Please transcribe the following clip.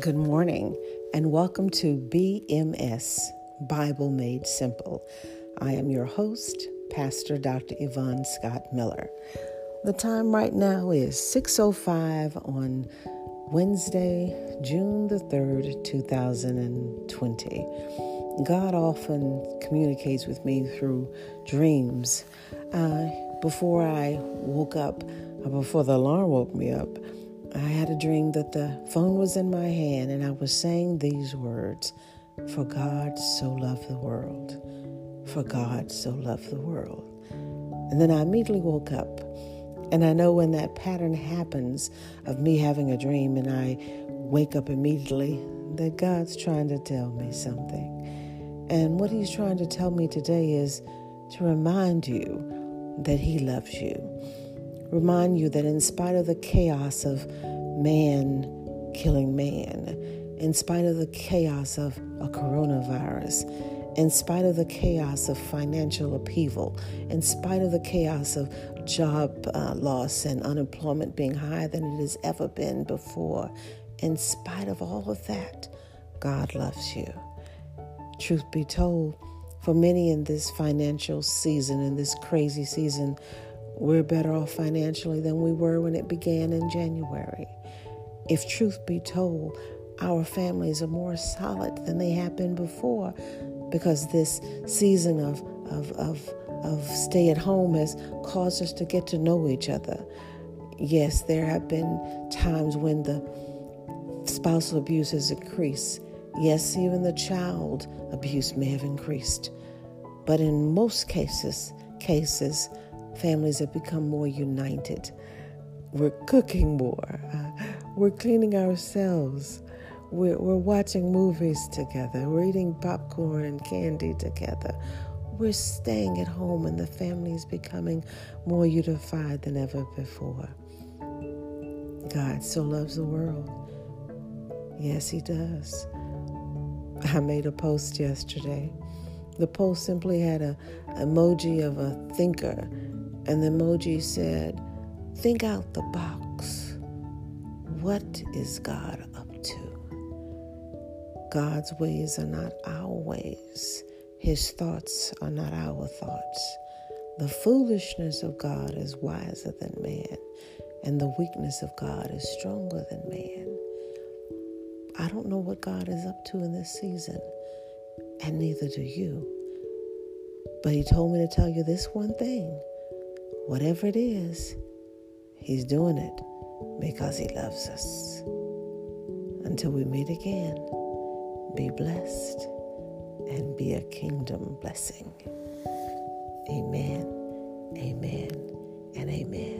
Good morning and welcome to BMS, Bible Made Simple. I am your host, Pastor Dr. Yvonne Scott Miller. The time right now is 6:05 on Wednesday, June the 3rd, 2020. God often communicates with me through dreams. Before I woke up, before the alarm woke me up, I had a dream that the phone was in my hand and I was saying these words, "For God so loved the world, for God so loved the world." And then I immediately woke up. And I know when that pattern happens of me having a dream and I wake up immediately, that God's trying to tell me something. And what he's trying to tell me today is to remind you that he loves you. Remind you that in spite of the chaos of man killing man, in spite of the chaos of a coronavirus, in spite of the chaos of financial upheaval, in spite of the chaos of job loss and unemployment being higher than it has ever been before, in spite of all of that, God loves you. Truth be told, for many in this financial season, in this crazy season, we're better off financially than we were when it began in January. If truth be told, our families are more solid than they have been before, because this season of stay-at-home has caused us to get to know each other. Yes, there have been times when the spousal abuse has increased. Yes, even the child abuse may have increased. But in most cases, families have become more united. We're cooking more. We're cleaning ourselves. We're watching movies together. We're eating popcorn and candy together. We're staying at home, and the family is becoming more unified than ever before. God so loves the world. Yes, he does. I made a post yesterday. The post simply had an emoji of a thinker, and the emoji said, "Think out the box. What is God up to?" God's ways are not our ways. His thoughts are not our thoughts. The foolishness of God is wiser than man, and the weakness of God is stronger than man. I don't know what God is up to in this season, and neither do you. But he told me to tell you this one thing. Whatever it is, he's doing it because he loves us. Until we meet again, be blessed and be a kingdom blessing. Amen, amen, and amen.